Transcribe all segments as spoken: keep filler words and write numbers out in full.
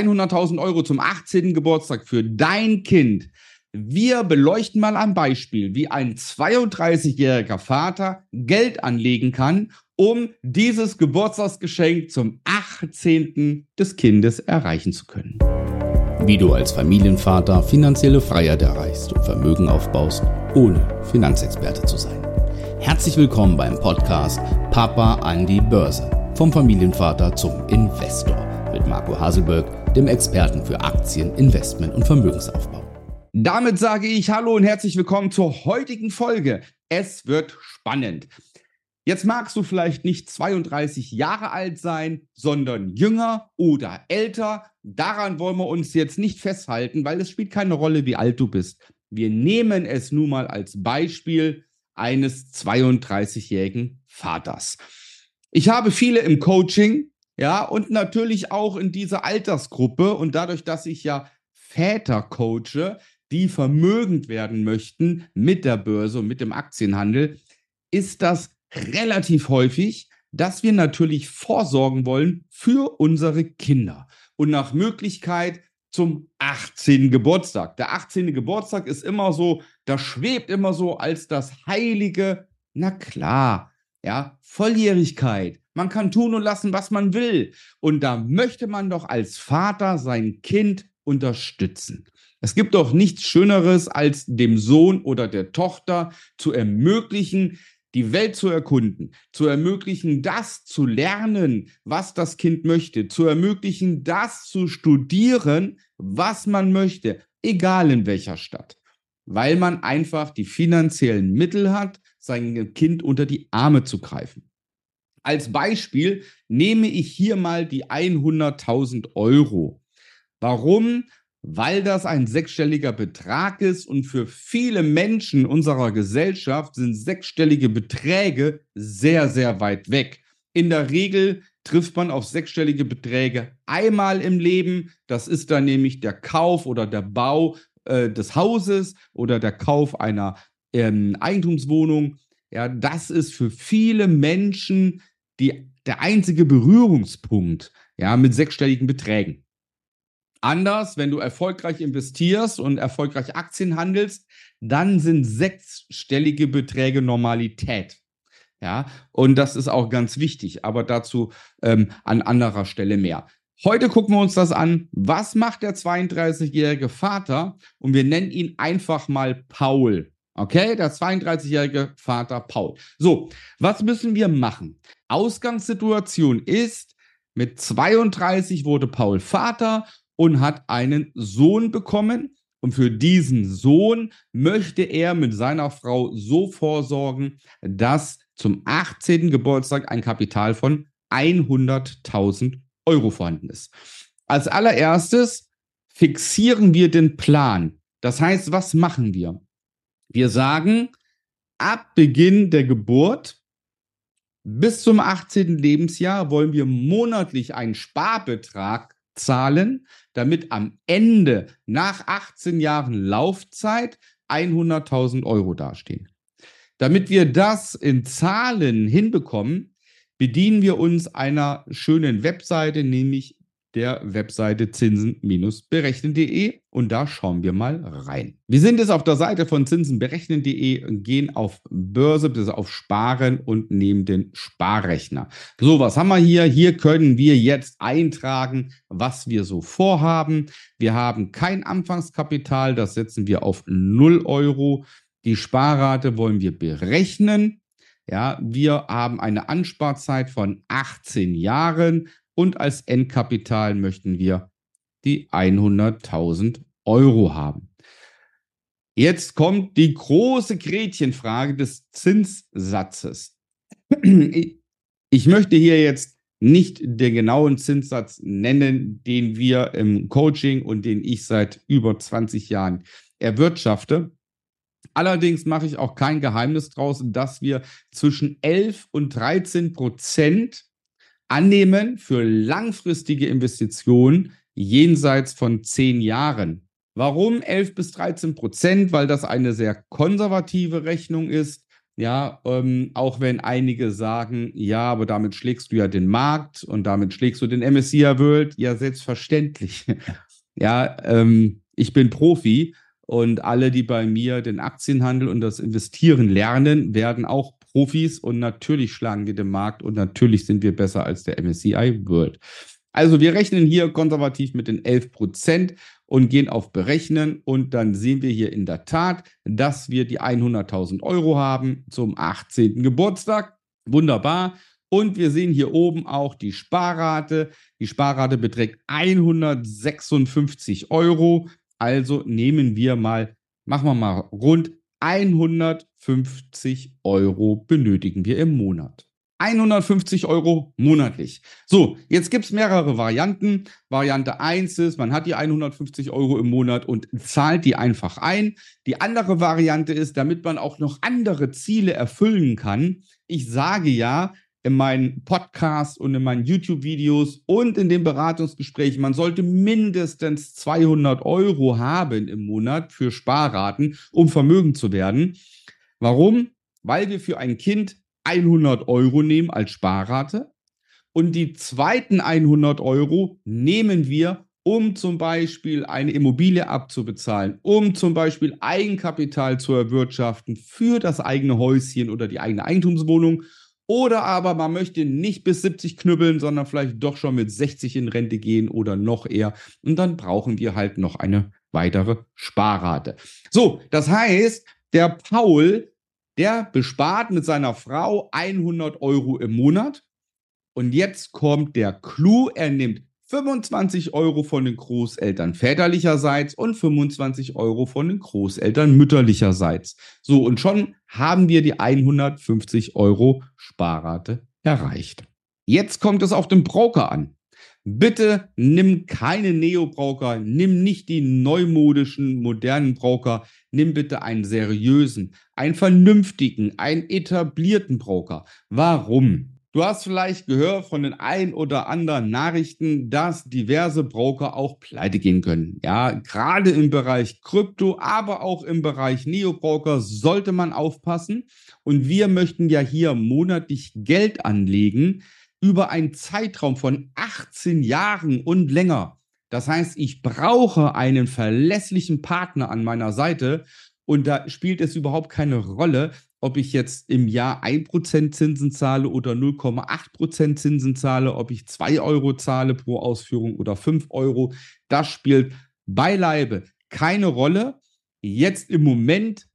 hunderttausend Euro zum achtzehnten Geburtstag für dein Kind. Wir beleuchten mal ein Beispiel, wie ein zweiunddreißigjähriger Vater Geld anlegen kann, um dieses Geburtstagsgeschenk zum achtzehnten des Kindes erreichen zu können. Wie du als Familienvater finanzielle Freiheit erreichst und Vermögen aufbaust, ohne Finanzexperte zu sein. Herzlich willkommen beim Podcast Papa an die Börse. Vom Familienvater zum Investor. Mit Marko Haselböck, dem Experten für Aktien, Investment und Vermögensaufbau. Damit sage ich Hallo und herzlich willkommen zur heutigen Folge. Es wird spannend. Jetzt magst du vielleicht nicht zweiunddreißig Jahre alt sein, sondern jünger oder älter. Daran wollen wir uns jetzt nicht festhalten, weil es spielt keine Rolle, wie alt du bist. Wir nehmen es nun mal als Beispiel eines zweiunddreißigjährigen Vaters. Ich habe viele im Coaching, ja, und natürlich auch in dieser Altersgruppe. Und dadurch, dass ich ja Väter coache, die vermögend werden möchten mit der Börse und mit dem Aktienhandel, ist das relativ häufig, dass wir natürlich vorsorgen wollen für unsere Kinder und nach Möglichkeit zum achtzehnten Geburtstag. Der achtzehnte Geburtstag ist immer so, das schwebt immer so als das Heilige, na klar, ja, Volljährigkeit. Man kann tun und lassen, was man will. Und da möchte man doch als Vater sein Kind unterstützen. Es gibt doch nichts Schöneres, als dem Sohn oder der Tochter zu ermöglichen, die Welt zu erkunden, zu ermöglichen, das zu lernen, was das Kind möchte, zu ermöglichen, das zu studieren, was man möchte, egal in welcher Stadt, weil man einfach die finanziellen Mittel hat, sein Kind unter die Arme zu greifen. Als Beispiel nehme ich hier mal die hunderttausend Euro. Warum? Weil das ein sechsstelliger Betrag ist und für viele Menschen unserer Gesellschaft sind sechsstellige Beträge sehr, sehr weit weg. In der Regel trifft man auf sechsstellige Beträge einmal im Leben. Das ist dann nämlich der Kauf oder der Bau äh, des Hauses oder der Kauf einer ähm, Eigentumswohnung. Ja, das ist für viele Menschen die, der einzige Berührungspunkt, ja, mit sechsstelligen Beträgen. Anders, wenn du erfolgreich investierst und erfolgreich Aktien handelst, dann sind sechsstellige Beträge Normalität. Ja, und das ist auch ganz wichtig, aber dazu ähm, an anderer Stelle mehr. Heute gucken wir uns das an. Was macht der zweiunddreißigjährige Vater? Und wir nennen ihn einfach mal Paul. Okay, der zweiunddreißigjährige Vater Paul. So, was müssen wir machen? Ausgangssituation ist, mit zweiunddreißig wurde Paul Vater und hat einen Sohn bekommen. Und für diesen Sohn möchte er mit seiner Frau so vorsorgen, dass zum achtzehnten Geburtstag ein Kapital von hunderttausend Euro vorhanden ist. Als allererstes fixieren wir den Plan. Das heißt, was machen wir? Wir sagen, ab Beginn der Geburt bis zum achtzehnten Lebensjahr wollen wir monatlich einen Sparbetrag zahlen, damit am Ende nach achtzehn Jahren Laufzeit hunderttausend Euro dastehen. Damit wir das in Zahlen hinbekommen, bedienen wir uns einer schönen Webseite, nämlich der Webseite zinsen berechnen punkt de, und da schauen wir mal rein. Wir sind jetzt auf der Seite von zinsen berechnen punkt de und gehen auf Börse, also auf Sparen, und nehmen den Sparrechner. So, was haben wir hier? Hier können wir jetzt eintragen, was wir so vorhaben. Wir haben kein Anfangskapital, das setzen wir auf null Euro. Die Sparrate wollen wir berechnen. Ja, wir haben eine Ansparzeit von achtzehn Jahren. Und als Endkapital möchten wir die hunderttausend Euro haben. Jetzt kommt die große Gretchenfrage des Zinssatzes. Ich möchte hier jetzt nicht den genauen Zinssatz nennen, den wir im Coaching und den ich seit über zwanzig Jahren erwirtschafte. Allerdings mache ich auch kein Geheimnis draus, dass wir zwischen elf und dreizehn Prozent annehmen für langfristige Investitionen jenseits von zehn Jahren. Warum elf bis dreizehn Prozent? Weil das eine sehr konservative Rechnung ist. Ja, ähm, auch wenn einige sagen, ja, aber damit schlägst du ja den Markt und damit schlägst du den M S C I World. Ja, selbstverständlich. Ja, ähm, ich bin Profi und alle, die bei mir den Aktienhandel und das Investieren lernen, werden auch Profis und natürlich schlagen wir den Markt und natürlich sind wir besser als der M S C I World. Also wir rechnen hier konservativ mit den elf Prozent und gehen auf Berechnen und dann sehen wir hier in der Tat, dass wir die hunderttausend Euro haben zum achtzehnten Geburtstag. Wunderbar. Und wir sehen hier oben auch die Sparrate. Die Sparrate beträgt hundertsechsundfünfzig Euro. Also nehmen wir mal, machen wir mal rund hundertfünfzig Euro benötigen wir im Monat. hundertfünfzig Euro monatlich. So, jetzt gibt es mehrere Varianten. Variante eins ist, man hat die hundertfünfzig Euro im Monat und zahlt die einfach ein. Die andere Variante ist, damit man auch noch andere Ziele erfüllen kann. Ich sage ja in meinen Podcasts und in meinen YouTube-Videos und in den Beratungsgesprächen, man sollte mindestens zweihundert Euro haben im Monat für Sparraten, um vermögend zu werden. Warum? Weil wir für ein Kind hundert Euro nehmen als Sparrate und die zweiten hundert Euro nehmen wir, um zum Beispiel eine Immobilie abzubezahlen, um zum Beispiel Eigenkapital zu erwirtschaften für das eigene Häuschen oder die eigene Eigentumswohnung. Oder aber man möchte nicht bis siebzig knüppeln, sondern vielleicht doch schon mit sechzig in Rente gehen oder noch eher. Und dann brauchen wir halt noch eine weitere Sparrate. So, das heißt, der Paul, der bespart mit seiner Frau hundert Euro im Monat und jetzt kommt der Clou, er nimmt fünfundzwanzig Euro von den Großeltern väterlicherseits und fünfundzwanzig Euro von den Großeltern mütterlicherseits. So, und schon haben wir die hundertfünfzig Euro Sparrate erreicht. Jetzt kommt es auf den Broker an. Bitte nimm keine Neo-Broker, nimm nicht die neumodischen, modernen Broker, nimm bitte einen seriösen, einen vernünftigen, einen etablierten Broker. Warum? Du hast vielleicht gehört von den ein oder anderen Nachrichten, dass diverse Broker auch pleite gehen können. Ja, gerade im Bereich Krypto, aber auch im Bereich Neo-Broker sollte man aufpassen. Und wir möchten ja hier monatlich Geld anlegen, über einen Zeitraum von achtzehn Jahren und länger. Das heißt, ich brauche einen verlässlichen Partner an meiner Seite und da spielt es überhaupt keine Rolle, ob ich jetzt im Jahr ein Prozent Zinsen zahle oder null Komma acht Prozent Zinsen zahle, ob ich zwei Euro zahle pro Ausführung oder fünf Euro. Das spielt beileibe keine Rolle. Jetzt im Moment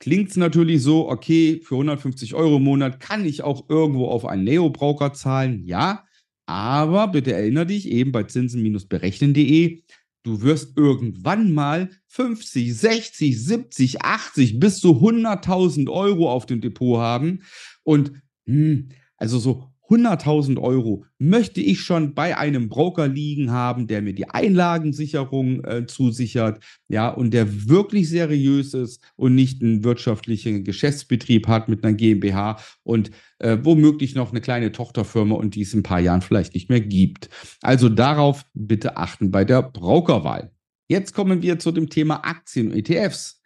klingt es natürlich so, okay, für hundertfünfzig Euro im Monat kann ich auch irgendwo auf einen Neo-Broker zahlen, ja, aber bitte erinnere dich eben bei zinsen-berechnen punkt de, du wirst irgendwann mal fünfzig, sechzig, siebzig, achtzig bis zu hunderttausend Euro auf dem Depot haben und mh, also so hunderttausend Euro möchte ich schon bei einem Broker liegen haben, der mir die Einlagensicherung äh, zusichert, ja, und der wirklich seriös ist und nicht einen wirtschaftlichen Geschäftsbetrieb hat mit einer GmbH und äh, womöglich noch eine kleine Tochterfirma und die es in ein paar Jahren vielleicht nicht mehr gibt. Also darauf bitte achten bei der Brokerwahl. Jetzt kommen wir zu dem Thema Aktien und E T Fs.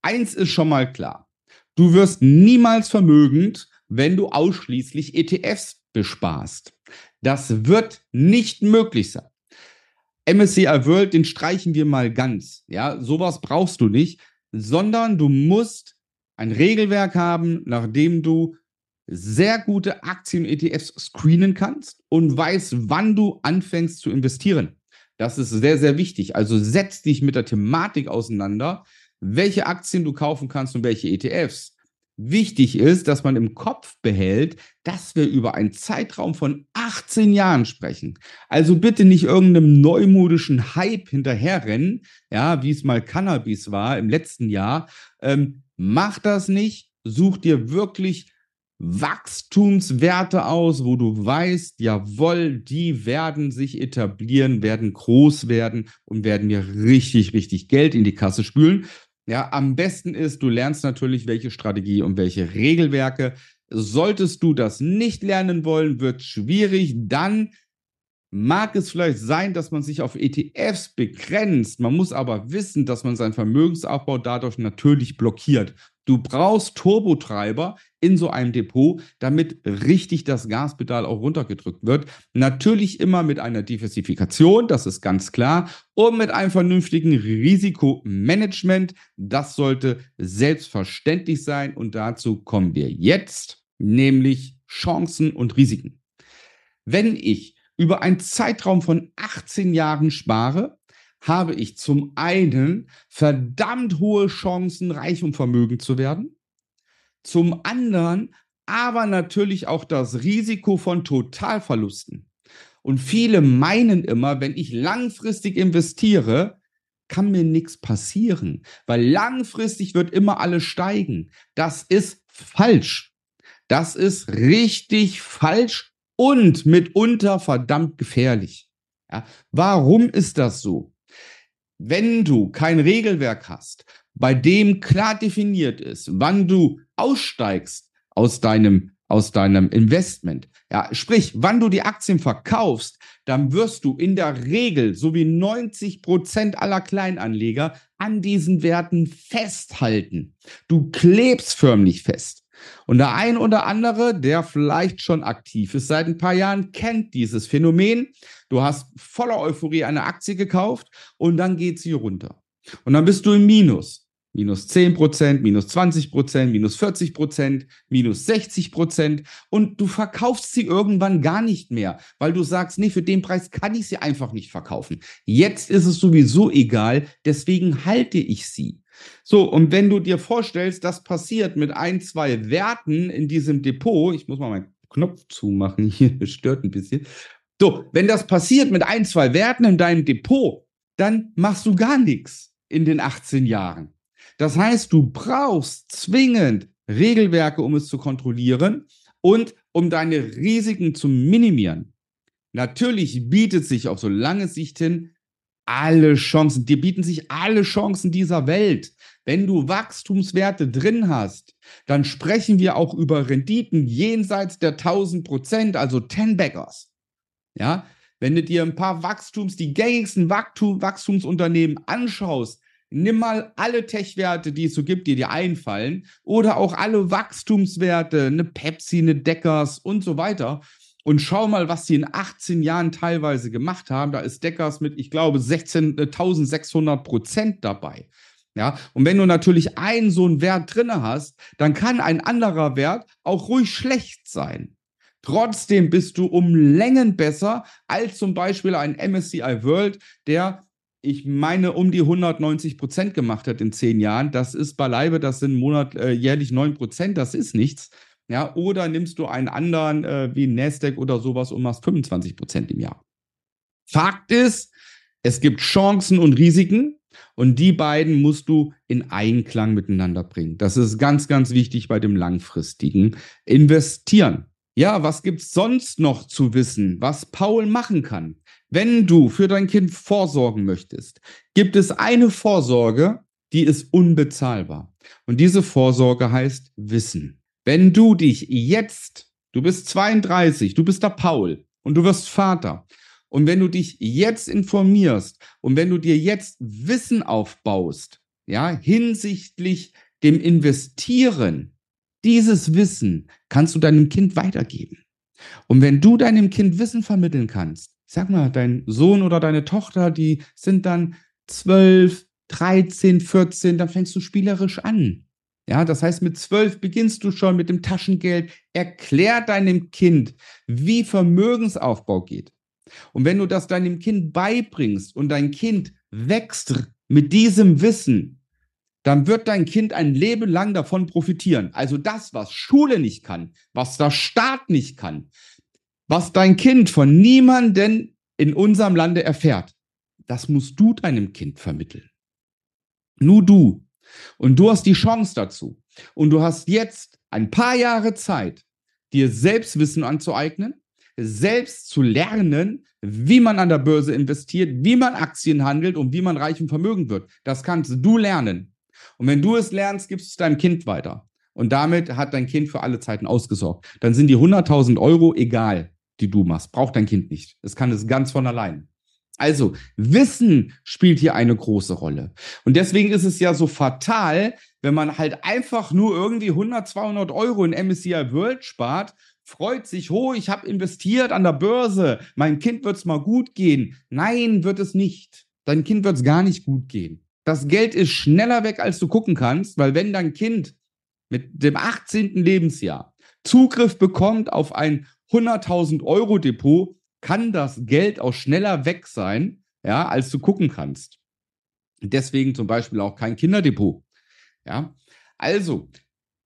Eins ist schon mal klar, du wirst niemals vermögend, wenn du ausschließlich E T Fs besparst. Das wird nicht möglich sein. M S C I World, den streichen wir mal ganz. Ja, sowas brauchst du nicht, sondern du musst ein Regelwerk haben, nach dem du sehr gute Aktien-E T Fs screenen kannst und weißt, wann du anfängst zu investieren. Das ist sehr, sehr wichtig. Also setz dich mit der Thematik auseinander, welche Aktien du kaufen kannst und welche E T Fs. Wichtig ist, dass man im Kopf behält, dass wir über einen Zeitraum von achtzehn Jahren sprechen. Also bitte nicht irgendeinem neumodischen Hype hinterherrennen, ja, wie es mal Cannabis war im letzten Jahr. Ähm, mach das nicht, such dir wirklich Wachstumswerte aus, wo du weißt, jawohl, die werden sich etablieren, werden groß werden und werden mir richtig, richtig Geld in die Kasse spülen. Ja, am besten ist, du lernst natürlich, welche Strategie und welche Regelwerke. Solltest du das nicht lernen wollen, wird schwierig, dann mag es vielleicht sein, dass man sich auf E T Fs begrenzt. Man muss aber wissen, dass man seinen Vermögensaufbau dadurch natürlich blockiert. Du brauchst Turbotreiber in so einem Depot, damit richtig das Gaspedal auch runtergedrückt wird. Natürlich immer mit einer Diversifikation, das ist ganz klar, und mit einem vernünftigen Risikomanagement. Das sollte selbstverständlich sein und dazu kommen wir jetzt, nämlich Chancen und Risiken. Wenn ich über einen Zeitraum von achtzehn Jahren spare, habe ich zum einen verdammt hohe Chancen, reich und vermögend zu werden. Zum anderen aber natürlich auch das Risiko von Totalverlusten. Und viele meinen immer, wenn ich langfristig investiere, kann mir nichts passieren, weil langfristig wird immer alles steigen. Das ist falsch. Das ist richtig falsch und mitunter verdammt gefährlich. Ja, warum ist das so? Wenn du kein Regelwerk hast, bei dem klar definiert ist, wann du aussteigst aus deinem, aus deinem Investment, ja, sprich, wann du die Aktien verkaufst, dann wirst du in der Regel, so wie neunzig Prozent aller Kleinanleger, an diesen Werten festhalten. Du klebst förmlich fest. Und der ein oder andere, der vielleicht schon aktiv ist seit ein paar Jahren, kennt dieses Phänomen. Du hast voller Euphorie eine Aktie gekauft und dann geht sie runter. Und dann bist du im Minus. Minus zehn Prozent, minus zwanzig Prozent, minus vierzig Prozent, minus sechzig Prozent. Und du verkaufst sie irgendwann gar nicht mehr, weil du sagst, nee, für den Preis kann ich sie einfach nicht verkaufen. Jetzt ist es sowieso egal, deswegen halte ich sie. So, und wenn du dir vorstellst, das passiert mit ein, zwei Werten in diesem Depot, ich muss mal meinen Knopf zumachen, hier stört ein bisschen. So, wenn das passiert mit ein, zwei Werten in deinem Depot, dann machst du gar nichts in den achtzehn Jahren. Das heißt, du brauchst zwingend Regelwerke, um es zu kontrollieren und um deine Risiken zu minimieren. Natürlich bietet sich auf so lange Sicht hin, alle Chancen, dir bieten sich alle Chancen dieser Welt. Wenn du Wachstumswerte drin hast, dann sprechen wir auch über Renditen jenseits der tausend Prozent, also Ten-Baggers. Ja, wenn du dir ein paar Wachstums, die gängigsten Wachstumsunternehmen anschaust, nimm mal alle Tech-Werte, die es so gibt, die dir einfallen, oder auch alle Wachstumswerte, eine Pepsi, eine Deckers und so weiter. Und schau mal, was die in achtzehn Jahren teilweise gemacht haben. Da ist Deckers mit, ich glaube, sechzehntausendsechshundert Prozent dabei. Ja? Und wenn du natürlich einen so einen Wert drin hast, dann kann ein anderer Wert auch ruhig schlecht sein. Trotzdem bist du um Längen besser als zum Beispiel ein M S C I World, der, ich meine, um die hundertneunzig Prozent gemacht hat in zehn Jahren. Das ist beileibe, das sind Monat, äh, jährlich neun Prozent, das ist nichts. Ja, oder nimmst du einen anderen äh, wie Nasdaq oder sowas und machst fünfundzwanzig Prozent im Jahr. Fakt ist, es gibt Chancen und Risiken und die beiden musst du in Einklang miteinander bringen. Das ist ganz, ganz wichtig bei dem langfristigen Investieren. Ja, was gibt es sonst noch zu wissen, was Paul machen kann? Wenn du für dein Kind vorsorgen möchtest, gibt es eine Vorsorge, die ist unbezahlbar. Und diese Vorsorge heißt Wissen. Wenn du dich jetzt, du bist zweiunddreißig, du bist der Paul und du wirst Vater. Und wenn du dich jetzt informierst und wenn du dir jetzt Wissen aufbaust, ja, hinsichtlich dem Investieren, dieses Wissen kannst du deinem Kind weitergeben. Und wenn du deinem Kind Wissen vermitteln kannst, sag mal, dein Sohn oder deine Tochter, die sind dann zwölf, dreizehn, vierzehn, dann fängst du spielerisch an. Ja, das heißt, mit zwölf beginnst du schon mit dem Taschengeld. Erklär deinem Kind, wie Vermögensaufbau geht. Und wenn du das deinem Kind beibringst und dein Kind wächst mit diesem Wissen, dann wird dein Kind ein Leben lang davon profitieren. Also das, was Schule nicht kann, was der Staat nicht kann, was dein Kind von niemandem in unserem Lande erfährt, das musst du deinem Kind vermitteln. Nur du. Und du hast die Chance dazu. Und du hast jetzt ein paar Jahre Zeit, dir selbst Wissen anzueignen, selbst zu lernen, wie man an der Börse investiert, wie man Aktien handelt und wie man reich und vermögend wird. Das kannst du lernen. Und wenn du es lernst, gibst du es deinem Kind weiter. Und damit hat dein Kind für alle Zeiten ausgesorgt. Dann sind die hunderttausend Euro egal, die du machst. Braucht dein Kind nicht. Es kann es ganz von allein. Also Wissen spielt hier eine große Rolle. Und deswegen ist es ja so fatal, wenn man halt einfach nur irgendwie hundert, zweihundert Euro in M S C I World spart, freut sich, ho, ich habe investiert an der Börse, meinem Kind wird es mal gut gehen. Nein, wird es nicht. Dein Kind wird es gar nicht gut gehen. Das Geld ist schneller weg, als du gucken kannst, weil wenn dein Kind mit dem achtzehnten Lebensjahr Zugriff bekommt auf ein hunderttausend Euro Depot, kann das Geld auch schneller weg sein, ja, als du gucken kannst. Deswegen zum Beispiel auch kein Kinderdepot. Ja? Also,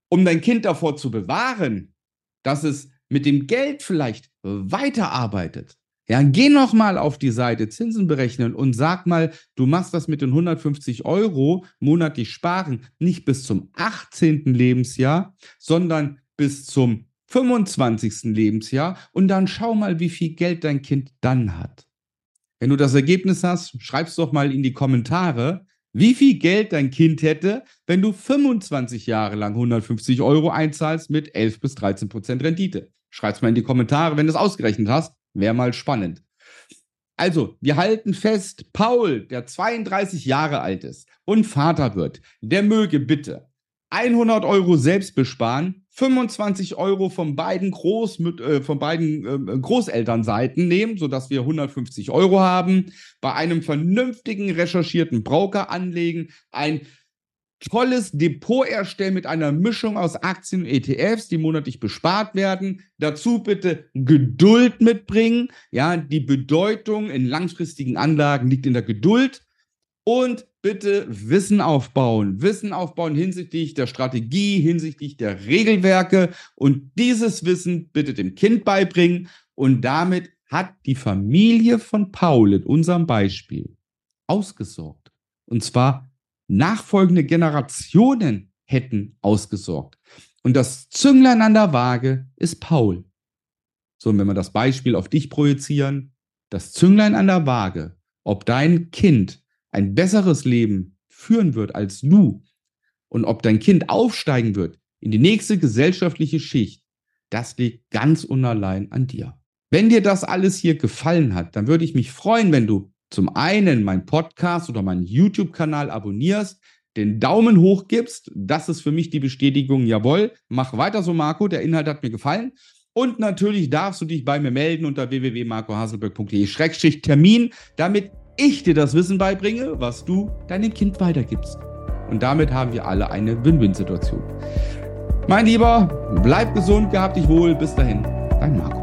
um dein Kind davor zu bewahren, dass es mit dem Geld vielleicht weiterarbeitet, ja, geh nochmal auf die Seite Zinsen berechnen und sag mal, du machst das mit den hundertfünfzig Euro monatlich sparen, nicht bis zum achtzehnten Lebensjahr, sondern bis zum fünfundzwanzigsten Lebensjahr und dann schau mal, wie viel Geld dein Kind dann hat. Wenn du das Ergebnis hast, schreib's doch mal in die Kommentare, wie viel Geld dein Kind hätte, wenn du fünfundzwanzig Jahre lang hundertfünfzig Euro einzahlst mit elf bis dreizehn Prozent Rendite. Schreib's mal in die Kommentare, wenn du es ausgerechnet hast. Wäre mal spannend. Also, wir halten fest, Paul, der zweiunddreißig Jahre alt ist und Vater wird, der möge bitte hundert Euro selbst besparen, fünfundzwanzig Euro von beiden, Groß, mit, äh, von beiden äh, Großelternseiten nehmen, sodass wir hundertfünfzig Euro haben, bei einem vernünftigen, recherchierten Broker anlegen, ein tolles Depot erstellen mit einer Mischung aus Aktien und E T Fs, die monatlich bespart werden. Dazu bitte Geduld mitbringen. Ja, die Bedeutung in langfristigen Anlagen liegt in der Geduld. Und bitte Wissen aufbauen. Wissen aufbauen hinsichtlich der Strategie, hinsichtlich der Regelwerke. Und dieses Wissen bitte dem Kind beibringen. Und damit hat die Familie von Paul in unserem Beispiel ausgesorgt. Und zwar nachfolgende Generationen hätten ausgesorgt. Und das Zünglein an der Waage ist Paul. So, und wenn wir das Beispiel auf dich projizieren, das Zünglein an der Waage, ob dein Kind ein besseres Leben führen wird als du und ob dein Kind aufsteigen wird in die nächste gesellschaftliche Schicht, das liegt ganz und allein an dir. Wenn dir das alles hier gefallen hat, dann würde ich mich freuen, wenn du zum einen meinen Podcast oder meinen YouTube-Kanal abonnierst, den Daumen hoch gibst, das ist für mich die Bestätigung, jawohl, mach weiter so, Marco, der Inhalt hat mir gefallen. Und natürlich darfst du dich bei mir melden unter w w w punkt marko haselboeck punkt de Schrägstrich Termin, damit ich dir das Wissen beibringe, was du deinem Kind weitergibst. Und damit haben wir alle eine Win-Win-Situation. Mein Lieber, bleib gesund, gehabt dich wohl, bis dahin, dein Marco.